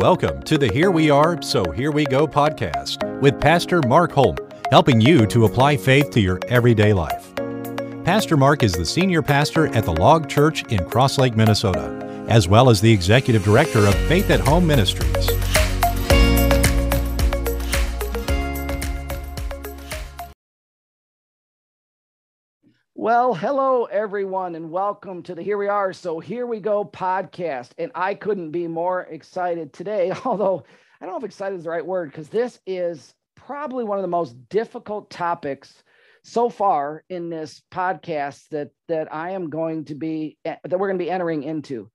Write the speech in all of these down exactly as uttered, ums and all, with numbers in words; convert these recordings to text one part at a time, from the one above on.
Welcome to the Here We Are, So Here We Go podcast with Pastor Mark Holm, helping you to apply faith to your everyday life. Pastor Mark is the senior pastor at the Log Church in Crosslake, Minnesota, as well as the executive director of Faith at Home Ministries. Well, hello, everyone, and welcome to the Here We Are, So Here We Go podcast. And I couldn't be more excited today, although I don't know if excited is the right word, because this is probably one of the most difficult topics so far in this podcast that, that I am going to be, that we're going to be entering into.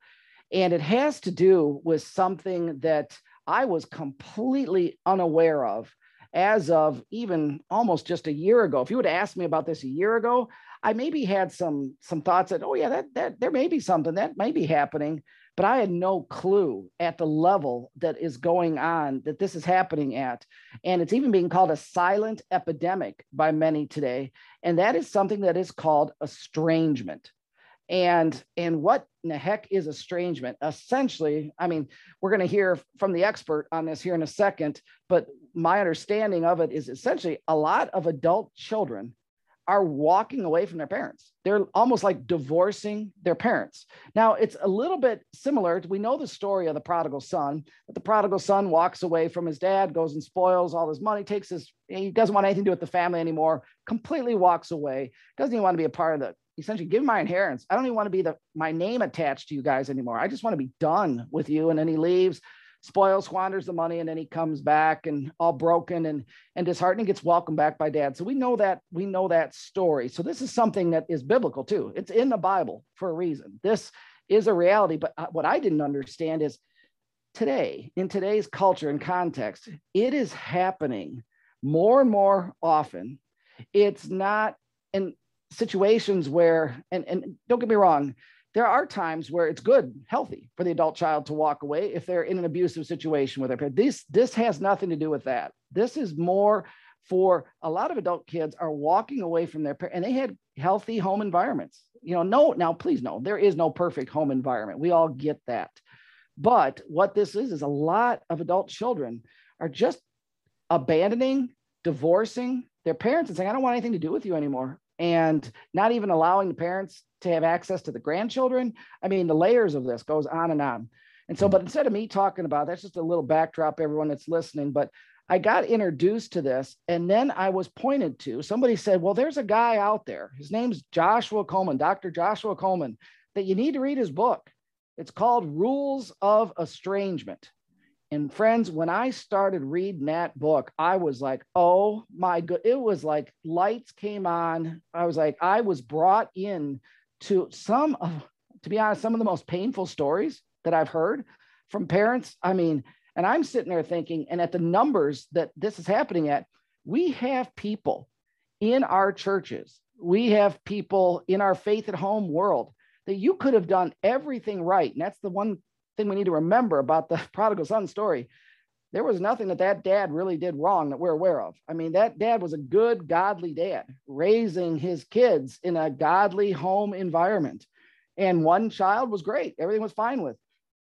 And it has to do with something that I was completely unaware of as of even almost just a year ago. If you would have asked me about this a year ago, I maybe had some some thoughts that, oh yeah, that that there may be something that may be happening, but I had no clue at the level that is going on, that this is happening at. And it's even being called a silent epidemic by many today. And that is something that is called estrangement. And, and what in the heck is estrangement? Essentially, I mean, we're going to hear from the expert on this here in a second, but my understanding of it is essentially a lot of adult children are walking away from their parents. They're almost like divorcing their parents. Now, it's a little bit similar. We know the story of the prodigal son, that the prodigal son walks away from his dad, goes and spoils all his money, takes his, he doesn't want anything to do with the family anymore, completely walks away, doesn't even want to be a part of the, essentially give my inheritance. I don't even want to be the my name attached to you guys anymore. I just want to be done with you. And then he leaves, spoils, squanders the money, and then he comes back and all broken and, and disheartened, gets welcomed back by dad. So we know that we know that story. So this is something that is biblical too. It's in the Bible for a reason. This is a reality. But what I didn't understand is today, in today's culture and context, it is happening more and more often. It's not in situations where, and, and don't get me wrong, there are times where it's good, healthy for the adult child to walk away if they're in an abusive situation with their parents. This, this has nothing to do with that. This is more for a lot of adult kids are walking away from their parents, and they had healthy home environments. You know, no, now please no, there is no perfect home environment. We all get that. But what this is, is a lot of adult children are just abandoning, divorcing their parents and saying, I don't want anything to do with you anymore. And not even allowing the parents to have access to the grandchildren. I mean, the layers of this goes on and on. And so, but instead of me talking about it, that's just a little backdrop, everyone that's listening, but I got introduced to this. And then I was pointed to, somebody said, well, there's a guy out there. His name's Joshua Coleman, Doctor Joshua Coleman, that you need to read his book. It's called Rules of Estrangement. And friends, when I started reading that book, I was like, oh my God, it was like lights came on. I was like, I was brought in to some of, to be honest, some of the most painful stories that I've heard from parents. I mean, and I'm sitting there thinking, and at the numbers that this is happening at, we have people in our churches. We have people in our faith at home world that you could have done everything right. And that's the one thing we need to remember about the prodigal son story. There was nothing that that dad really did wrong that we're aware of. I mean, that dad was a good, godly dad, raising his kids in a godly home environment. And one child was great. Everything was fine with.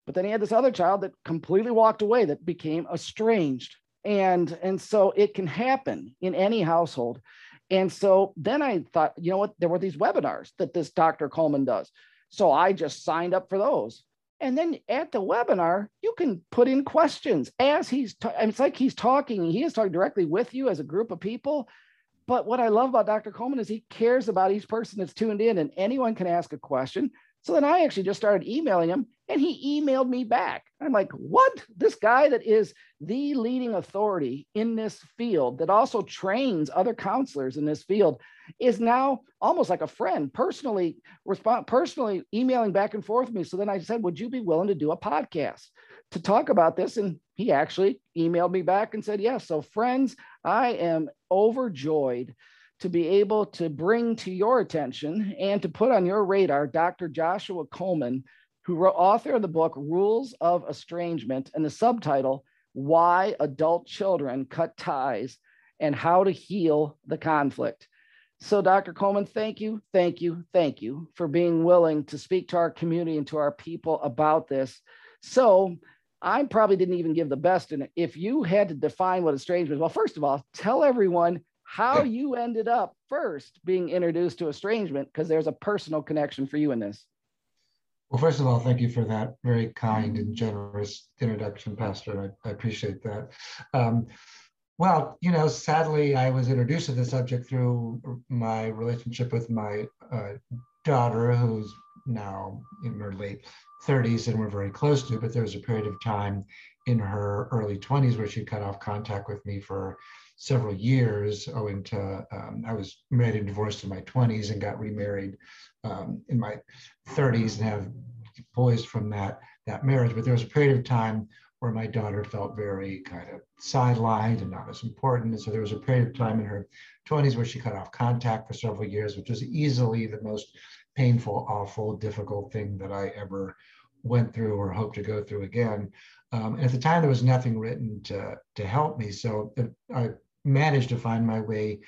But then he had this other child that completely walked away, that became estranged. And, and so it can happen in any household. And so then I thought, you know what, there were these webinars that this Doctor Coleman does. So I just signed up for those. And then at the webinar, you can put in questions as he's, ta- it's like he's talking, he is talking directly with you as a group of people. But what I love about Doctor Coleman is he cares about each person that's tuned in, and anyone can ask a question. So then I actually just started emailing him, and he emailed me back. I'm like, what? This guy that is the leading authority in this field, that also trains other counselors in this field, is now almost like a friend, personally respond, personally emailing back and forth with me. So then I said, would you be willing to do a podcast to talk about this? And he actually emailed me back and said, yes. So friends, I am overjoyed to be able to bring to your attention and to put on your radar Doctor Joshua Coleman, who wrote, author of the book Rules of Estrangement, and the subtitle Why Adult Children Cut Ties and How to Heal the Conflict. So Doctor Coleman, thank you, thank you, thank you for being willing to speak to our community and to our people about this. So I probably didn't even give the best in it. If you had to define what estrangement is, well, first of all, tell everyone how you ended up first being introduced to estrangement, because there's a personal connection for you in this. Well, first of all, thank you for that very kind and generous introduction, Pastor. I, I appreciate that. Um, well, you know, sadly, I was introduced to the subject through my relationship with my uh, daughter, who's now in her late thirties and we're very close to, but there was a period of time in her early twenties where she cut off contact with me for several years owing to, um, I was married and divorced in my twenties and got remarried um, in my thirties and have boys from that, that marriage. But there was a period of time where my daughter felt very kind of sidelined and not as important. And so there was a period of time in her twenties where she cut off contact for several years, which was easily the most painful, awful, difficult thing that I ever went through or hope to go through again. Um, and at the time, there was nothing written to, to help me. So I managed to find my way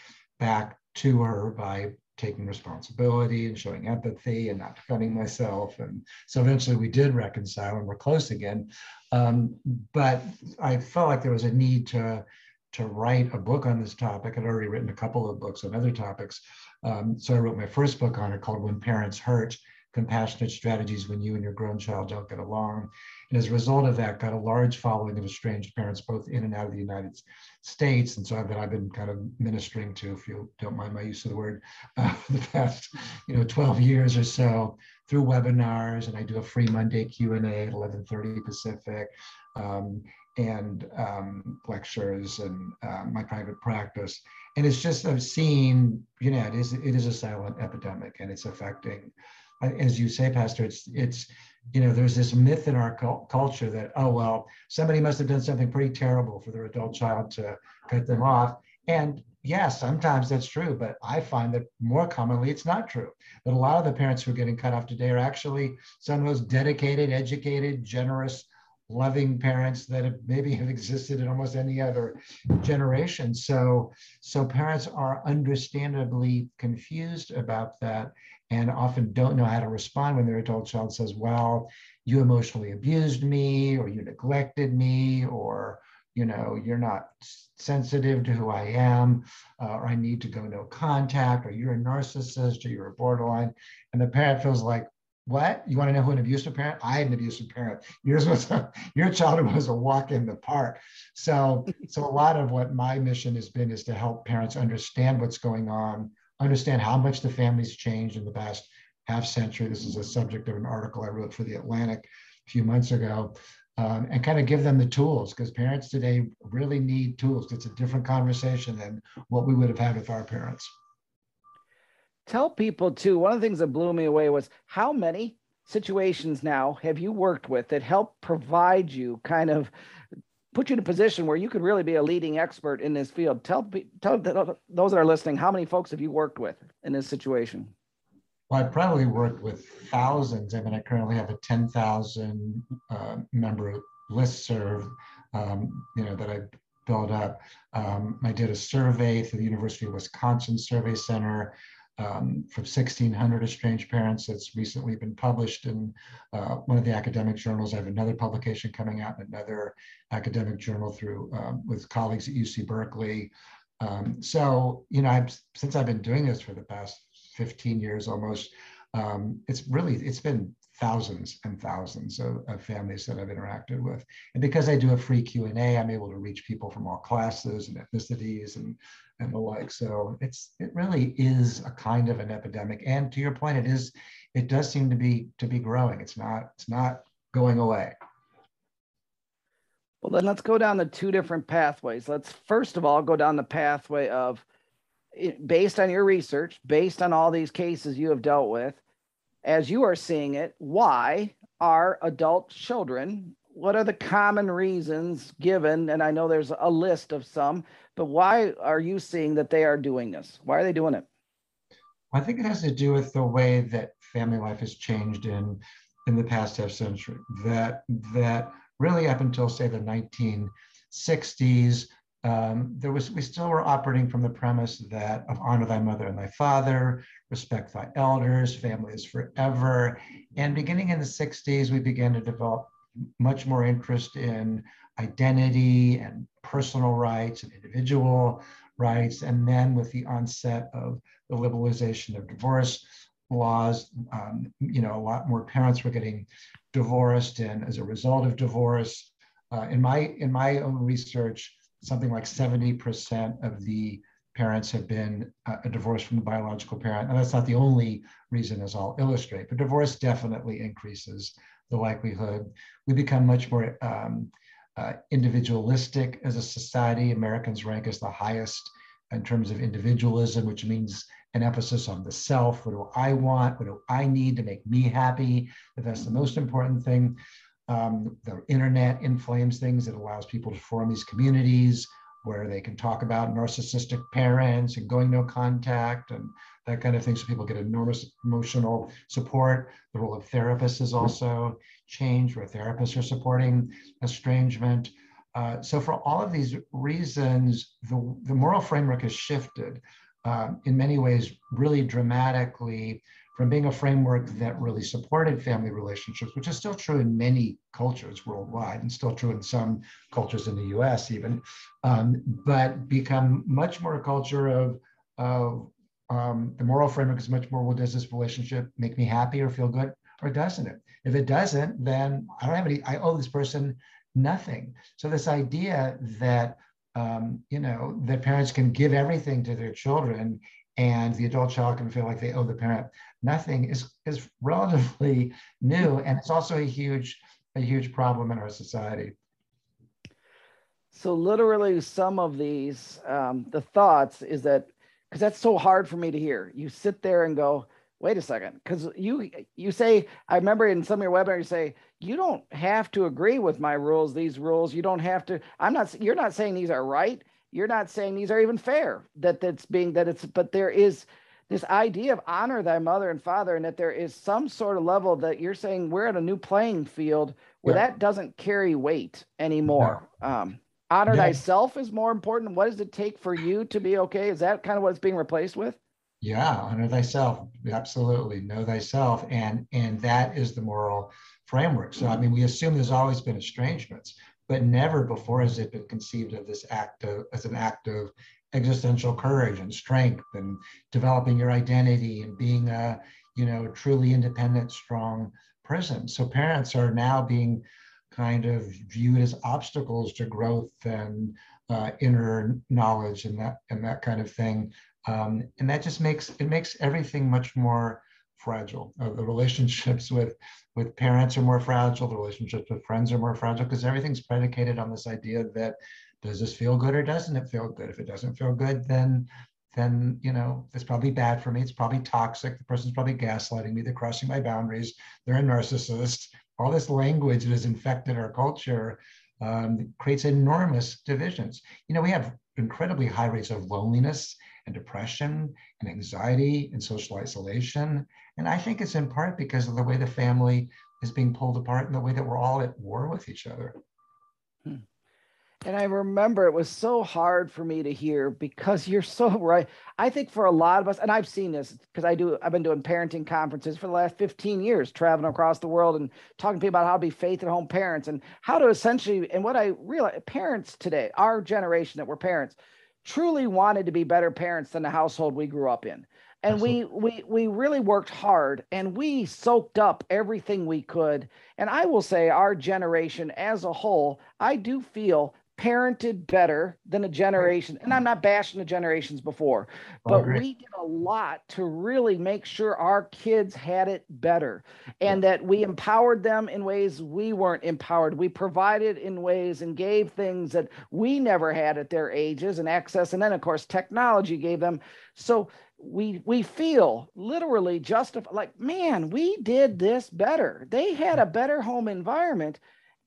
back to her by taking responsibility and showing empathy and not defending myself. And so eventually we did reconcile and we're close again. Um, but I felt like there was a need to, to write a book on this topic. I'd already written a couple of books on other topics. Um, so I wrote my first book on it called When Parents Hurt, Compassionate Strategies When You and Your Grown Child Don't Get Along. And as a result of that, got a large following of estranged parents, both in and out of the United States. And so I've been, I've been kind of ministering to, if you don't mind my use of the word, uh, for the past you know, twelve years or so through webinars. And I do a free Monday Q and A at eleven thirty Pacific. Um, and um, lectures and uh, my private practice. And it's just, I've seen, you know, it is, it is a silent epidemic and it's affecting, as you say, Pastor, it's, it's you know, there's this myth in our culture that, oh, well, somebody must have done something pretty terrible for their adult child to cut them off. And yeah, sometimes that's true, but I find that more commonly it's not true. That a lot of the parents who are getting cut off today are actually some of those dedicated, educated, generous, loving parents that have maybe have existed in almost any other generation. So, so parents are understandably confused about that and often don't know how to respond when their adult child says, well, you emotionally abused me, or you neglected me, or you know, you're not sensitive to who I am, uh, or I need to go no contact, or you're a narcissist, or you're a borderline. And the parent feels like, what? You want to know who an abusive parent? I had an abusive parent. Yours was a, your childhood was a walk in the park. So, so a lot of what my mission has been is to help parents understand what's going on, understand how much the family's changed in the past half century. This is a subject of an article I wrote for The Atlantic a few months ago, um, and kind of give them the tools, because parents today really need tools. It's a different conversation than what we would have had with our parents. Tell people too, one of the things that blew me away was how many situations now have you worked with that help provide you, kind of put you in a position where you could really be a leading expert in this field. Tell, tell those that are listening, how many folks have you worked with in this situation? Well, I probably worked with thousands. I mean, I currently have a ten thousand uh, member listserv, um, you know, that I built up. Um, I did a survey through the University of Wisconsin Survey Center. Um, from sixteen hundred estranged parents. That's recently been published in uh, one of the academic journals. I have another publication coming out in another academic journal through um, with colleagues at U C Berkeley. Um, so, you know, I've, since I've been doing this for the past fifteen years almost, um, it's really, it's been thousands and thousands of, of families that I've interacted with. And because I do a free Q and A, I'm able to reach people from all classes and ethnicities and and the like. So it's, it really is a kind of an epidemic. And to your point, it is, it does seem to be, to be growing. It's not, it's not going away. Well, then let's go down the two different pathways. Let's first of all, go down the pathway of, based on your research, based on all these cases you have dealt with, as you are seeing it, why are adult children, what are the common reasons given? And I know there's a list of some, but why are you seeing that they are doing this? Why are they doing it? Well, I think it has to do with the way that family life has changed in, in the past half century. That, that really up until say the nineteen sixties, um, there was, we still were operating from the premise that of honor thy mother and thy father, respect thy elders, family is forever. And beginning in the sixties, we began to develop much more interest in identity and personal rights and individual rights. And then with the onset of the liberalization of divorce laws, um, you know, a lot more parents were getting divorced. And as a result of divorce, uh, in my in my own research, something like seventy percent of the parents have been uh, divorced from the biological parent. And that's not the only reason, as I'll illustrate, but divorce definitely increases the likelihood. We become much more um, uh, individualistic as a society. Americans rank as the highest in terms of individualism, which means an emphasis on the self. What do I want? What do I need to make me happy? If that's the most important thing. Um, the internet inflames things. It allows people to form these communities where they can talk about narcissistic parents and going no contact and that kind of thing. So people get enormous emotional support. The role of therapists is also changed, where therapists are supporting estrangement. Uh, so for all of these reasons, the, the moral framework has shifted um, in many ways really dramatically from being a framework that really supported family relationships, which is still true in many cultures worldwide and still true in some cultures in the U S even, um, but become much more a culture of, of um, the moral framework is much more, well, does this relationship make me happy or feel good or doesn't it? If it doesn't, then I don't have any, I owe this person nothing. So this idea that, um, you know, that parents can give everything to their children and the adult child can feel like they owe the parent nothing is, is relatively new. And it's also a huge, a huge problem in our society. So literally some of these, um, the thoughts is that, because that's so hard for me to hear. You sit there and go, wait a second, because you, you say, I remember in some of your webinars, you say, you don't have to agree with my rules, these rules, you don't have to, I'm not, you're not saying these are right. You're not saying these are even fair, that that's being that it's, but there is this idea of honor thy mother and father, and that there is some sort of level that you're saying we're at a new playing field where yeah. that doesn't carry weight anymore. No. Um, honor no. thyself is more important. What does it take for you to be okay? Is that kind of what it's being replaced with? Yeah, honor thyself. Absolutely. Know thyself. And, and that is the moral framework. So, I mean, we assume there's always been estrangements, but never before has it been conceived of this act of, as an act of existential courage and strength and developing your identity and being a, you know, truly independent, strong person. So parents are now being kind of viewed as obstacles to growth and uh, inner knowledge and that and that kind of thing. Um, and that just makes, it makes everything much more fragile. Uh, the relationships with, with parents are more fragile, the relationships with friends are more fragile, because everything's predicated on this idea that does this feel good or doesn't it feel good? If it doesn't feel good, then, then you know, it's probably bad for me, it's probably toxic, the person's probably gaslighting me, they're crossing my boundaries, they're a narcissist. All this language that has infected our culture um, creates enormous divisions. You know, we have incredibly high rates of loneliness and depression and anxiety and social isolation. And I think it's in part because of the way the family is being pulled apart and the way that we're all at war with each other. And I remember it was so hard for me to hear because you're so right. I think for a lot of us, and I've seen this because I do, I've been doing parenting conferences for the last fifteen years, traveling across the world and talking to people about how to be faith at home parents and how to essentially, and what I realized, parents today, our generation that we're parents, truly wanted to be better parents than the household we grew up in. And Absolutely. we we we really worked hard and we soaked up everything we could. And I will say our generation as a whole, I do feel parented better than a generation. And I'm not bashing the generations before, but right. we did a lot to really make sure our kids had it better and that we empowered them in ways we weren't empowered. We provided in ways and gave things that we never had at their ages and access. And then of course, technology gave them. So we we feel literally justified, like, man, we did this better. They had a better home environment.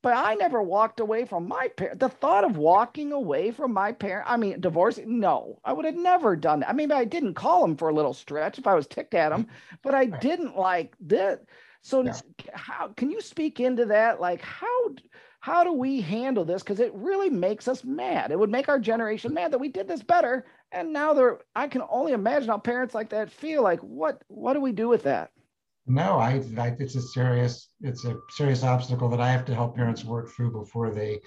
But I never walked away from my parent. The thought of walking away from my parent, I mean, divorce, no, I would have never done that. I mean, I didn't call him for a little stretch if I was ticked at him, but I didn't like that. So yeah. how can you speak into that? Like, how, how do we handle this? Because it really makes us mad. It would make our generation mad that we did this better. And now they're, I can only imagine how parents like that feel like, what, what do we do with that? no, I, I it's a serious, it's a serious obstacle that I have to help parents work through before they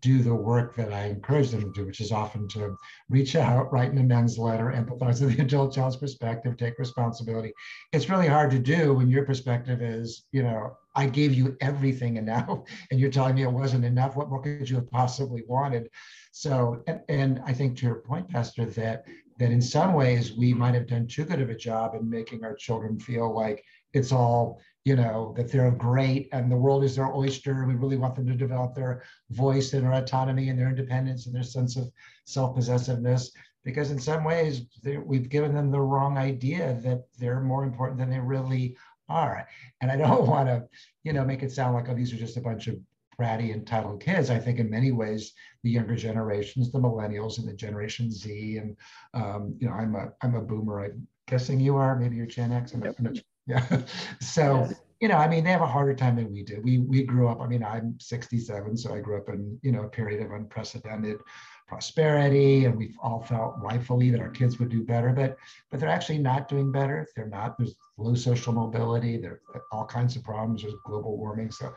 do the work that I encourage them to do, which is often to reach out, write an amends letter, empathize with the adult child's perspective, take responsibility. It's really hard to do when your perspective is, you know, I gave you everything and now, and you're telling me it wasn't enough. What more could you have possibly wanted? So, and, and I think to your point, Pastor, that that in some ways we might have done too good of a job in making our children feel like it's all, you know, that they're great and the world is their oyster. We really want them to develop their voice and their autonomy and their independence and their sense of self-possessiveness, because in some ways they, we've given them the wrong idea that they're more important than they really are. And I don't want to, you know, make it sound like, oh, these are just a bunch of bratty, entitled kids. I think in many ways, the younger generations, the millennials and the Generation Z, and um, you know, I'm a I'm a boomer. I'm guessing you are. Maybe you're Gen X. I'm not, I'm not, yeah. So you know, I mean, they have a harder time than we do. We we grew up. I mean, I'm sixty-seven, so I grew up in you know a period of unprecedented prosperity, and we've all felt rightfully that our kids would do better, but but they're actually not doing better. They're not. There's low social mobility. There are all kinds of problems. There's global warming. So,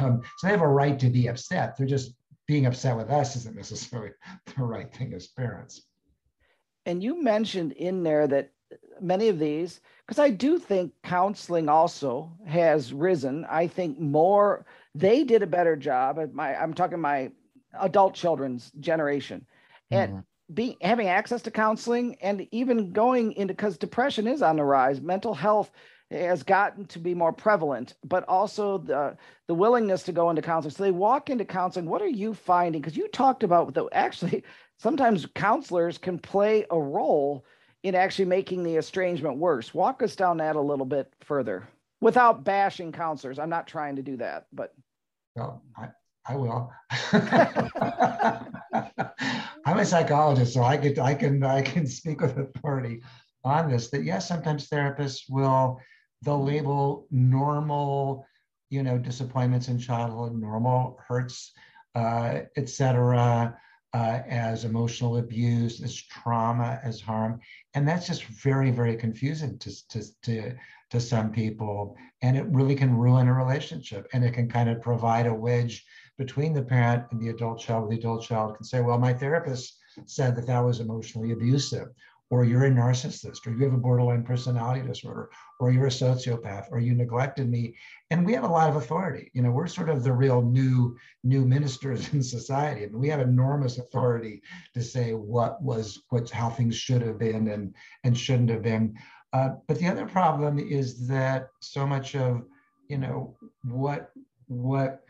um, so they have a right to be upset. They're just being upset with us isn't necessarily the right thing as parents. And you mentioned in there that many of these, because I do think counseling also has risen. I think more they did a better job. At my, I'm talking my. adult children's generation and mm-hmm. being having access to counseling and even going into, because depression is on the rise, mental health has gotten to be more prevalent, but also the the willingness to go into counseling. So they walk into counseling. What are you finding? Because you talked about though actually sometimes counselors can play a role in actually making the estrangement worse. Walk us down that a little bit further without bashing counselors. I'm not trying to do that, but no, I I will. I'm a psychologist, so I could I can I can speak with authority on this. That yes, sometimes therapists will they'll label normal, you know, disappointments in childhood, normal hurts, uh, et cetera, uh, as emotional abuse, as trauma, as harm, and that's just very very confusing to to to. to some people, and it really can ruin a relationship, and it can kind of provide a wedge between the parent and the adult child. The adult child can say, well, my therapist said that that was emotionally abusive, or you're a narcissist, or you have a borderline personality disorder, or you're a sociopath, or you neglected me. And we have a lot of authority. You know, we're sort of the real new, new ministers in society. I mean, we have enormous authority to say what was, what's, how things should have been and, and shouldn't have been. Uh, but the other problem is that so much of, you know, what what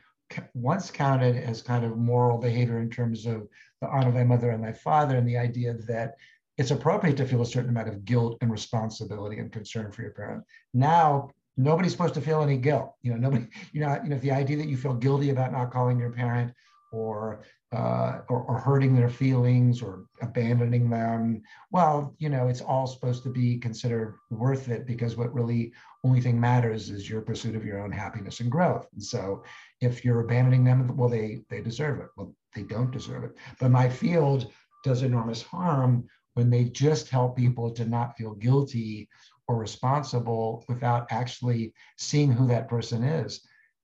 once counted as kind of moral behavior in terms of the honor of thy mother and thy father, and the idea that it's appropriate to feel a certain amount of guilt and responsibility and concern for your parent. Now, nobody's supposed to feel any guilt. You know, nobody, you know, you know, the idea that you feel guilty about not calling your parent or Uh, or, or hurting their feelings or abandoning them, well, you know, it's all supposed to be considered worth it, because what really only thing matters is your pursuit of your own happiness and growth. And so if you're abandoning them, well, they, they deserve it. Well, they don't deserve it. But my field does enormous harm when they just help people to not feel guilty or responsible without actually seeing who that person is.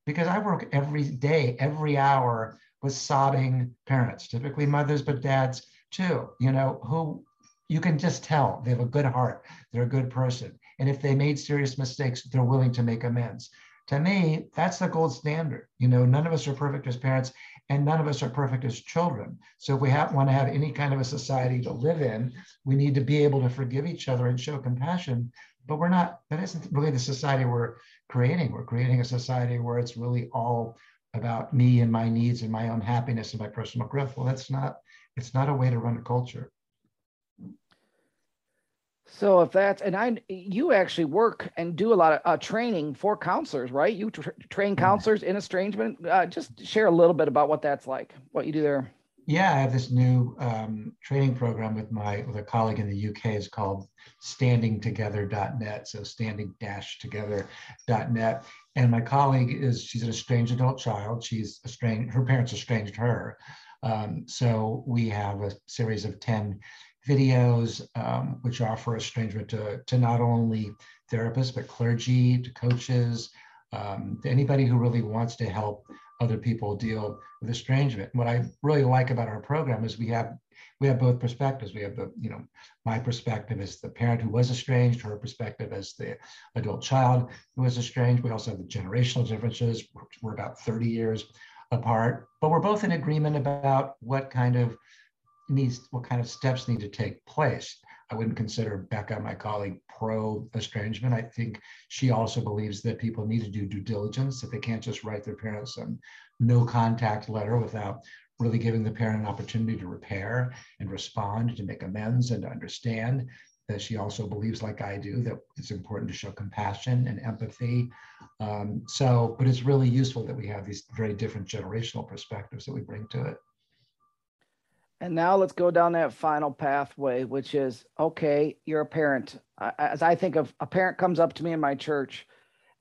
Because I work every day, every hour, with sobbing parents, typically mothers, but dads too, you know, who you can just tell they have a good heart, they're a good person. And if they made serious mistakes, they're willing to make amends. To me, that's the gold standard. You know, none of us are perfect as parents, and none of us are perfect as children. So if we have, want to have any kind of a society to live in, we need to be able to forgive each other and show compassion. But we're not, that isn't really the society we're creating. We're creating a society where it's really all about me and my needs and my own happiness and my personal growth. Well, that's not, it's not a way to run a culture. So if that's, and I, you actually work and do a lot of uh, training for counselors, right? You tra- train counselors in estrangement. Uh, just share a little bit about what that's like, what you do there. Yeah, I have this new um, training program with my with a colleague in the U K. It's called standing together dot net, so standing dash together dot net. And my colleague is, she's an estranged adult child. She's estranged, her parents estranged her. Um, so we have a series of ten videos um, which offer estrangement to, to not only therapists, but clergy, to coaches, um, to anybody who really wants to help other people deal with estrangement. What I really like about our program is we have we have both perspectives. We have the, you know, my perspective as the parent who was estranged, her perspective as the adult child who was estranged. We also have the generational differences. We're about thirty years apart, but we're both in agreement about what kind of needs, what kind of steps need to take place. I wouldn't consider Becca, my colleague, pro-estrangement. I think she also believes that people need to do due diligence, that they can't just write their parents a no-contact letter without really giving the parent an opportunity to repair and respond, to make amends and to understand. That she also believes, like I do, that it's important to show compassion and empathy. Um, so, but it's really useful that we have these very different generational perspectives that we bring to it. And now let's go down that final pathway, which is, okay, you're a parent. As I think of, a parent comes up to me in my church,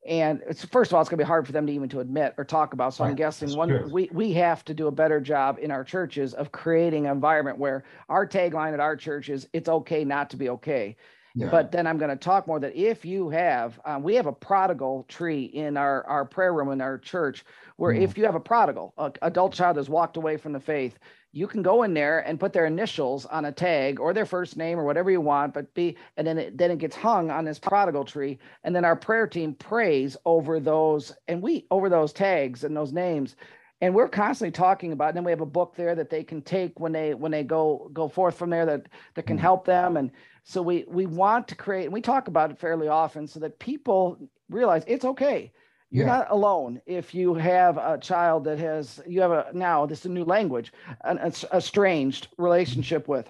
and it's, first of all, it's gonna be hard for them to even to admit or talk about. So right. I'm guessing one, we, we have to do a better job in our churches of creating an environment where our tagline at our church is, it's okay not to be okay. Yeah. But then I'm going to talk more that if you have, um, we have a prodigal tree in our, our prayer room in our church, where mm. if you have a prodigal, a adult child has walked away from the faith, you can go in there and put their initials on a tag or their first name or whatever you want, but be, and then it, then it gets hung on this prodigal tree. And then our prayer team prays over those, and we over those tags and those names. And we're constantly talking about, and then we have a book there that they can take when they when they go go forth from there that, that can help them. And so we we want to create, and we talk about it fairly often so that people realize it's okay. You're yeah. not alone if you have a child that has, you have a, now this is a new language, an estranged relationship with.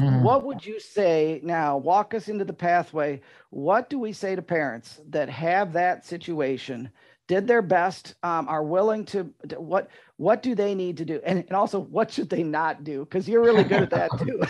Mm-hmm. What would you say now, walk us into the pathway, what do we say to parents that have that situation, did their best, um, are willing to, to, what what do they need to do? And, and also, what should they not do? Because you're really good at that, too.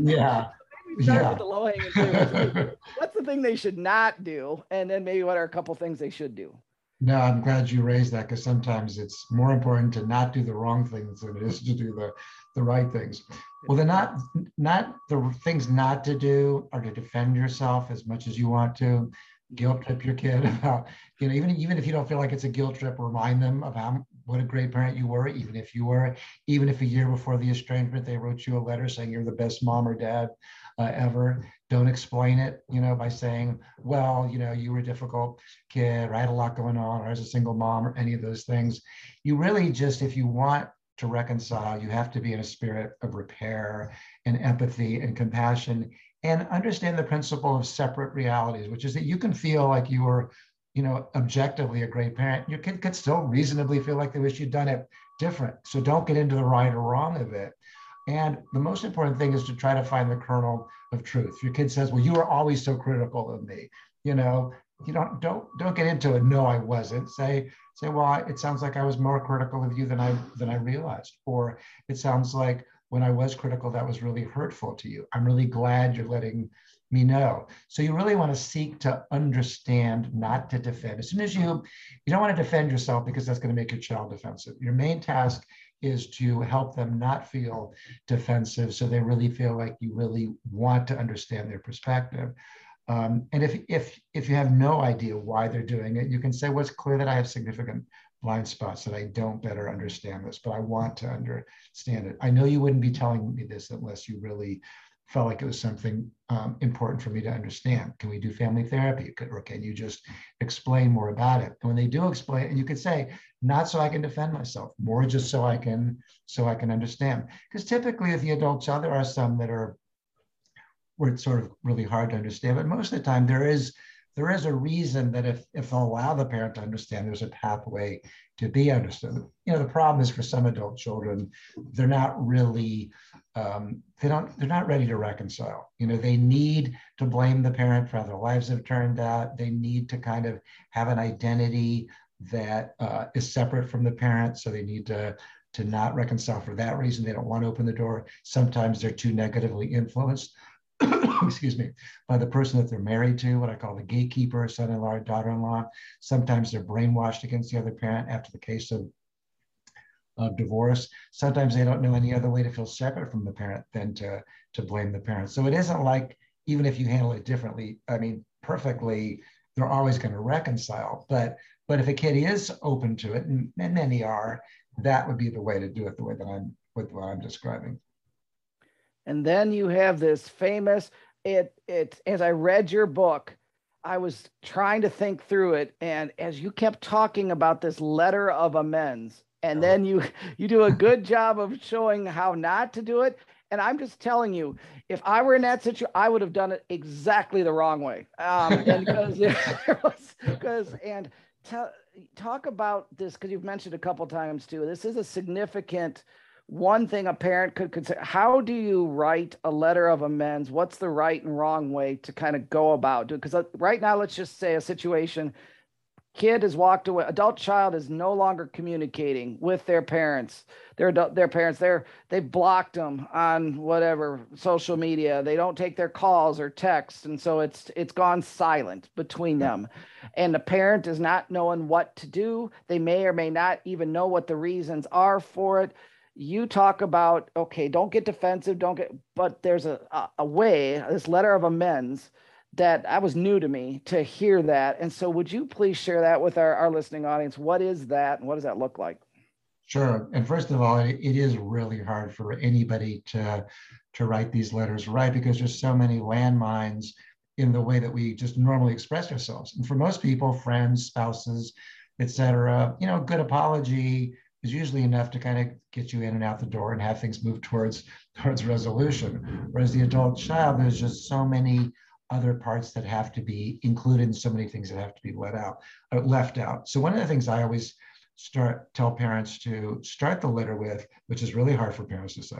Yeah. Maybe start yeah. with the low-hanging fruit. What's the thing they should not do? And then maybe what are a couple things they should do? No, I'm glad you raised that, because sometimes it's more important to not do the wrong things than it is to do the, the right things. Well, the not, not the things not to do are to defend yourself as much as you want to. Guilt trip your kid about, you know, even, even if you don't feel like it's a guilt trip, remind them of how, what a great parent you were, even if you were, even if a year before the estrangement, they wrote you a letter saying you're the best mom or dad uh, ever. Don't explain it, you know, by saying, well, you know, you were a difficult kid, or I had a lot going on, or I was a single mom, or any of those things. You really just, if you want to reconcile, you have to be in a spirit of repair and empathy and compassion, and understand the principle of separate realities, which is that you can feel like you were, you know, objectively a great parent. Your kid could still reasonably feel like they wish you'd done it different. So don't get into the right or wrong of it. And the most important thing is to try to find the kernel of truth. Your kid says, well, you were always so critical of me. You know, you don't don't don't get into it. No, I wasn't. Say, say, well, it sounds like I was more critical of you than I than I realized. Or it sounds like, when I was critical, that was really hurtful to you. I'm really glad you're letting me know. So you really want to seek to understand, not to defend. As soon as you, you don't want to defend yourself, because that's going to make your child defensive. Your main task is to help them not feel defensive, so they really feel like you really want to understand their perspective. Um, and if, if, if you have no idea why they're doing it, you can say, well, it's clear that I have significant blind spots, that I don't better understand this, but I want to understand it. I know you wouldn't be telling me this unless you really felt like it was something um, important for me to understand. Can we do family therapy? Could, or can you just explain more about it? And when they do explain, and you could say, not so I can defend myself, more just so I can, so I can understand. Because typically with the adult child, there are some that are, where it's sort of really hard to understand, but most of the time there is There is a reason that if, if they'll allow the parent to understand, there's a pathway to be understood. You know, the problem is for some adult children, they're not really, um, they don't, they're not ready to reconcile. You know, they need to blame the parent for how their lives have turned out. They need to kind of have an identity that uh, is separate from the parent. So they need to, to not reconcile for that reason. They don't want to open the door. Sometimes they're too negatively influenced. Excuse me, by the person that they're married to, what I call the gatekeeper, son-in-law, or daughter-in-law. Sometimes they're brainwashed against the other parent after the case of, of divorce. Sometimes they don't know any other way to feel separate from the parent than to, to blame the parent. So it isn't like even if you handle it differently, I mean, perfectly, they're always going to reconcile. But but if a kid is open to it, and, and many are, that would be the way to do it, the way that I'm with what I'm describing. And then you have this famous, it it as I read your book, I was trying to think through it, and as you kept talking about this letter of amends, and then you you do a good job of showing how not to do it. And I'm just telling you, if I were in that situation, I would have done it exactly the wrong way. Um, and because it was, because and t- talk about this, because you've mentioned a couple times too. This is a significant one thing a parent could consider. How do you write a letter of amends? What's the right and wrong way to kind of go about it? Because right now, let's just say a situation, kid has walked away, adult child is no longer communicating with their parents, their adult, their parents, they're, they've blocked them on whatever social media. They don't take their calls or texts. And so it's, it's gone silent between them, and the parent is not knowing what to do. They may or may not even know what the reasons are for it. You talk about, okay, don't get defensive, don't get, but there's a, a, a way, this letter of amends that I was new to me to hear that. And so would you please share that with our, our listening audience? What is that? And what does that look like? Sure. And first of all, it, it is really hard for anybody to, to write these letters, right? Because there's so many landmines in the way that we just normally express ourselves. And for most people, friends, spouses, et cetera, you know, a good apology is usually enough to kind of get you in and out the door and have things move towards, towards resolution. Whereas the adult child, there's just so many other parts that have to be included and so many things that have to be let out, uh, left out. So one of the things I always start tell parents to start the letter with, which is really hard for parents to say,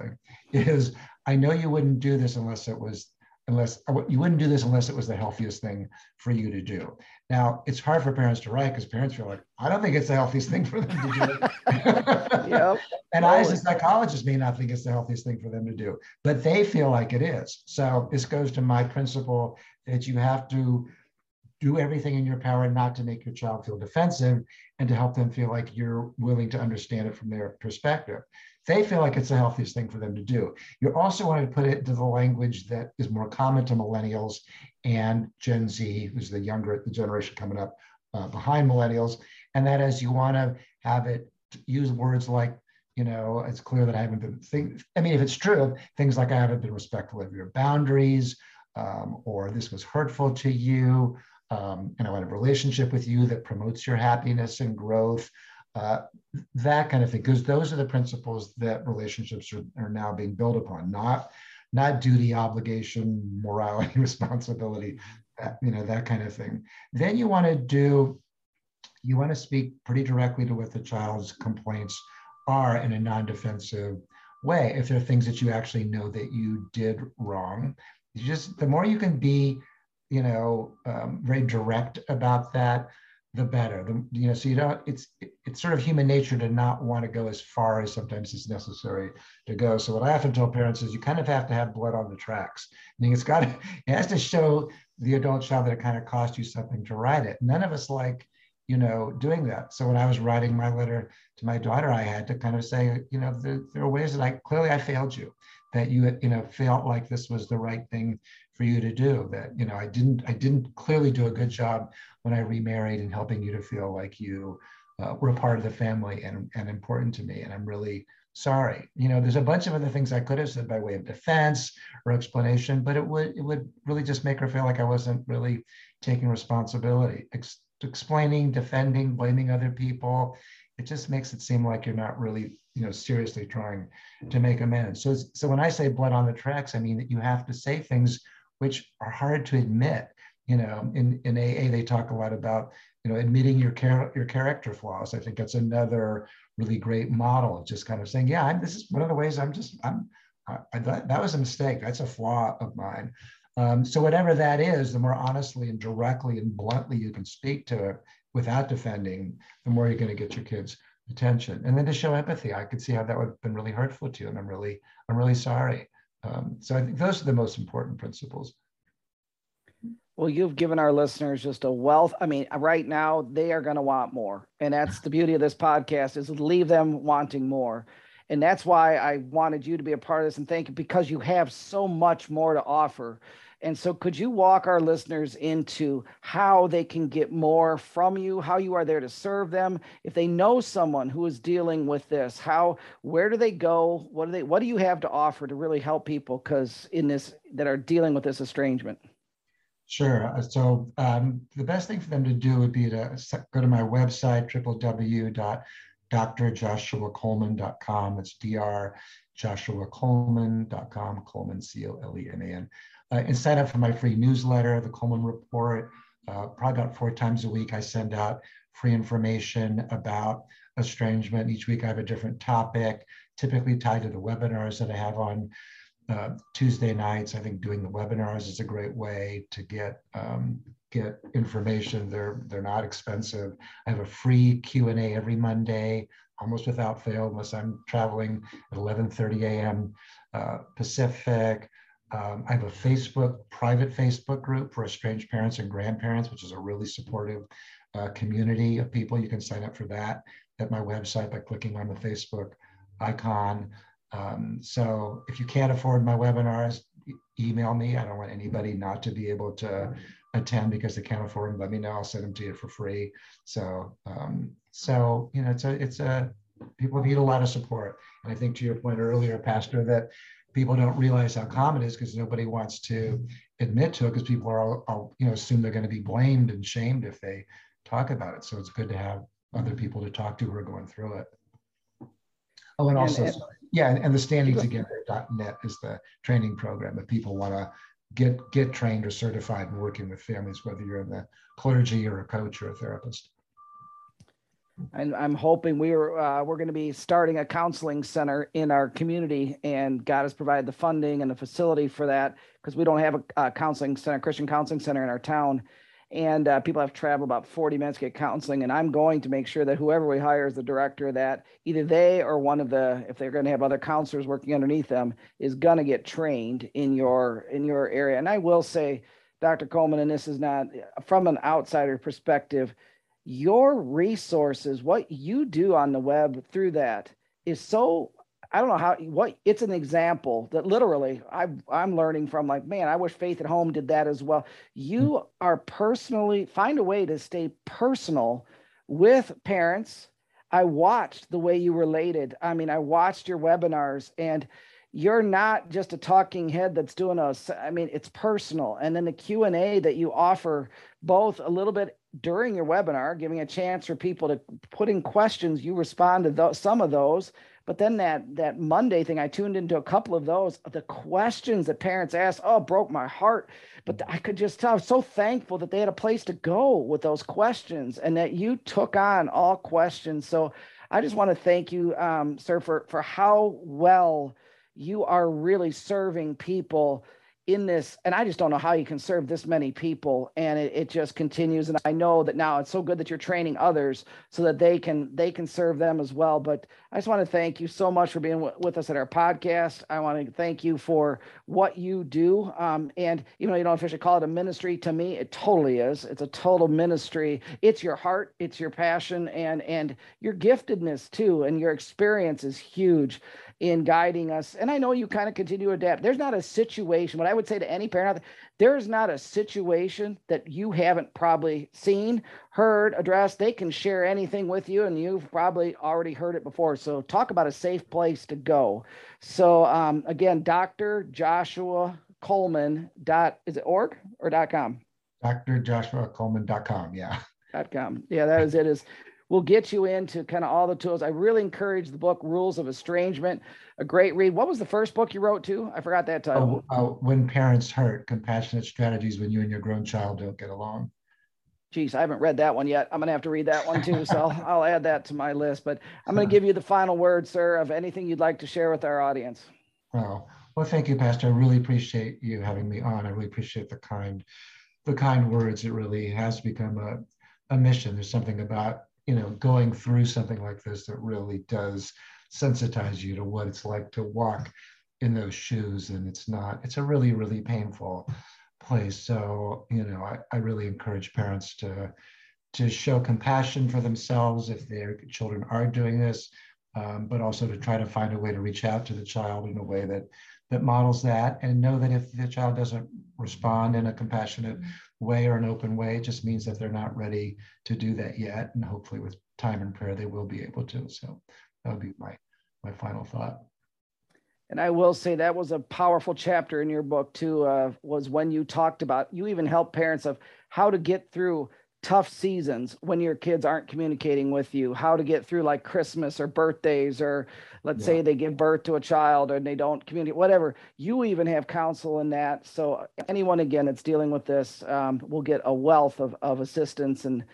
is I know you wouldn't do this unless it was, unless you wouldn't do this unless it was the healthiest thing for you to do. Now, it's hard for parents to write because parents feel like, I don't think it's the healthiest thing for them to do. Yep. And I, as a psychologist, may not think it's the healthiest thing for them to do, but they feel like it is. So this goes to my principle that you have to do everything in your power not to make your child feel defensive and to help them feel like you're willing to understand it from their perspective. They feel like it's the healthiest thing for them to do. You also want to put it to the language that is more common to millennials and Gen Z, who's the younger, the generation coming up uh, behind millennials. And that is, you want to have it use words like, you know, it's clear that I haven't been, think, I mean, if it's true, things like I haven't been respectful of your boundaries, um, or this was hurtful to you, um, and I want a relationship with you that promotes your happiness and growth. Uh, that kind of thing, because those are the principles that relationships are, are now being built upon, not not duty, obligation, morality, responsibility, that, you know, that kind of thing. Then you want to do, you want to speak pretty directly to what the child's complaints are in a non-defensive way. If there are things that you actually know that you did wrong, you just, the more you can be, you know, um, very direct about that, the better, the, you know, so you don't, it's, it, it's sort of human nature to not want to go as far as sometimes it's necessary to go. So what I often tell parents is you kind of have to have blood on the tracks. I mean, it's got to, it has to show the adult child that it kind of cost you something to write it. None of us like, you know, doing that. So when I was writing my letter to my daughter, I had to kind of say, you know, there, there are ways that I, clearly I failed you, that you, you know, felt like this was the right thing for you to do, that, you know, I didn't, I didn't clearly do a good job when I remarried and helping you to feel like you uh, were a part of the family and, and important to me. And I'm really sorry. You know, there's a bunch of other things I could have said by way of defense or explanation, but it would, it would really just make her feel like I wasn't really taking responsibility. Ex- explaining, defending, blaming other people, it just makes it seem like you're not really, you know, seriously trying to make amends. So, so when I say blood on the tracks, I mean that you have to say things which are hard to admit. You know, in, in A A, they talk a lot about, you know, admitting your char- your character flaws. I think that's another really great model of just kind of saying, yeah, I'm, this is one of the ways I'm just, I'm, I, I, that was a mistake. That's a flaw of mine. Um, so whatever that is, the more honestly and directly and bluntly you can speak to it without defending, the more you're going to get your kids' attention. And then to show empathy, I could see how that would have been really hurtful to you, and I'm really, I'm really sorry. Um, so I think those are the most important principles. Well, you've given our listeners just a wealth. I mean, right now they are going to want more, and that's the beauty of this podcast, is leave them wanting more. And that's why I wanted you to be a part of this, and thank you, because you have so much more to offer. And so could you walk our listeners into how they can get more from you, how you are there to serve them? If they know someone who is dealing with this, how, where do they go? What do they, what do you have to offer to really help people because in this, that are dealing with this estrangement? Sure. So um, the best thing for them to do would be to go to my website, w w w dot d r joshua coleman dot com. It's d r joshua coleman dot com, Coleman, C O L E M A N. Uh, and sign up for my free newsletter, The Coleman Report. Uh, probably about four times a week, I send out free information about estrangement. Each week I have a different topic, typically tied to the webinars that I have on Uh, Tuesday nights. I think doing the webinars is a great way to get um, get information. They're they're not expensive. I have a free Q and A every Monday, almost without fail, unless I'm traveling at eleven thirty a m Uh, Pacific. Um, I have a Facebook, private Facebook group for estranged parents and grandparents, which is a really supportive uh, community of people. You can sign up for that at my website by clicking on the Facebook icon. Um, so if you can't afford my webinars, e- email me. I don't want anybody not to be able to attend because they can't afford them. Let me know. I'll send them to you for free. So, um, so you know, it's a, it's a, people need a lot of support. And I think to your point earlier, Pastor, that people don't realize how common it is because nobody wants to admit to it because people are, all, all, you know, assume they're going to be blamed and shamed if they talk about it. So it's good to have other people to talk to who are going through it. Oh, and also, and, and, yeah, and, and the standing together dot net is the training program that people want to get get trained or certified in working with families, whether you're in the clergy or a coach or a therapist. And I'm hoping we're uh, we're going to be starting a counseling center in our community, and God has provided the funding and the facility for that because we don't have a, a counseling center, Christian counseling center in our town. And uh, people have to travel about forty minutes to get counseling. And I'm going to make sure that whoever we hire as the director, that either they or one of the, if they're going to have other counselors working underneath them, is going to get trained in your in your area. And I will say, Doctor Coleman, and this is not from an outsider perspective, your resources, what you do on the web through that is so, I don't know how, what, it's an example that literally I, I'm learning from, like, man, I wish Faith at Home did that as well. You are personally, find a way to stay personal with parents. I watched the way you related. I mean, I watched your webinars, and you're not just a talking head that's doing a, I mean, it's personal. And then the Q and A that you offer, both a little bit during your webinar, giving a chance for people to put in questions, you respond to those, some of those. But then that that Monday thing, I tuned into a couple of those, the questions that parents asked, oh, broke my heart. But I could just tell, I was so thankful that they had a place to go with those questions and that you took on all questions. So I just want to thank you, um, sir, for, for how well you are really serving people in this. And I just don't know how you can serve this many people, and it, it just continues. And I know that now it's so good that you're training others so that they can they can serve them as well. But I just want to thank you so much for being w- with us at our podcast. I want to thank you for what you do. Um, and even though you don't officially call it a ministry, to me, it totally is. It's a total ministry. It's your heart, it's your passion, and and your giftedness too, and your experience is huge in guiding us. And I know you kind of continue to adapt. There's not a situation, what I would say to any parent out there, there is not a situation that you haven't probably seen, heard, addressed. They can share anything with you, and you've probably already heard it before. So talk about a safe place to go. So um, again, d r joshua coleman dot is it org or dot com? d r joshua coleman dot com, yeah. Dot com. Yeah, that is it is. We'll get you into kind of all the tools. I really encourage the book, Rules of Estrangement, a great read. What was the first book you wrote too? I forgot that title. Oh, oh, When Parents Hurt, Compassionate Strategies When You and Your Grown Child Don't Get Along. Geez, I haven't read that one yet. I'm going to have to read that one too. So I'll, I'll add that to my list, but I'm going to give you the final word, sir, of anything you'd like to share with our audience. Well, well, thank you, Pastor. I really appreciate you having me on. I really appreciate the kind, the kind words. It really has become a, a mission. There's something about, you know, going through something like this that really does sensitize you to what it's like to walk in those shoes. And it's not, it's a really, really painful place. So, you know, I, I really encourage parents to, to show compassion for themselves if their children are doing this, um, but also to try to find a way to reach out to the child in a way that that models that, and know that if the child doesn't respond in a compassionate way or an open way, it just means that they're not ready to do that yet. And hopefully with time and prayer, they will be able to. So that would be my, my final thought. And I will say that was a powerful chapter in your book too, uh, was when you talked about, you even help parents of how to get through tough seasons when your kids aren't communicating with you, how to get through like Christmas or birthdays, or let's yeah. say they give birth to a child and they don't communicate, whatever. You even have counsel in that. So anyone, again, that's dealing with this um, will get a wealth of, of assistance and,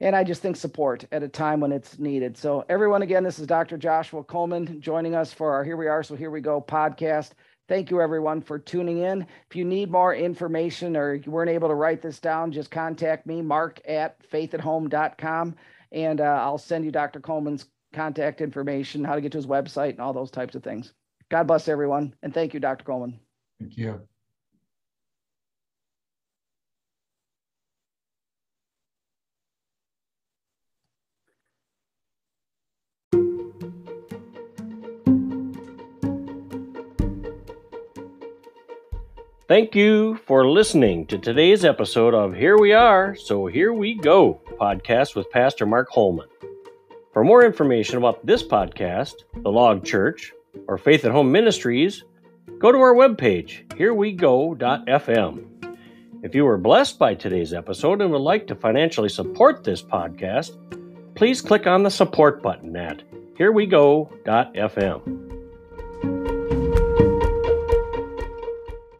and I just think support at a time when it's needed. So everyone, again, this is Doctor Joshua Coleman joining us for our Here We Are, So Here We Go podcast. Thank you, everyone, for tuning in. If you need more information or you weren't able to write this down, just contact me, Mark at faith at home dot com, and uh, I'll send you Doctor Coleman's contact information, how to get to his website, and all those types of things. God bless everyone, and thank you, Doctor Coleman. Thank you. Thank you for listening to today's episode of Here We Are, So Here We Go podcast with Pastor Mark Coleman. For more information about this podcast, the Log Church, or Faith at Home Ministries, go to our webpage, here we go dot f m. If you were blessed by today's episode and would like to financially support this podcast, please click on the support button at here we go dot f m.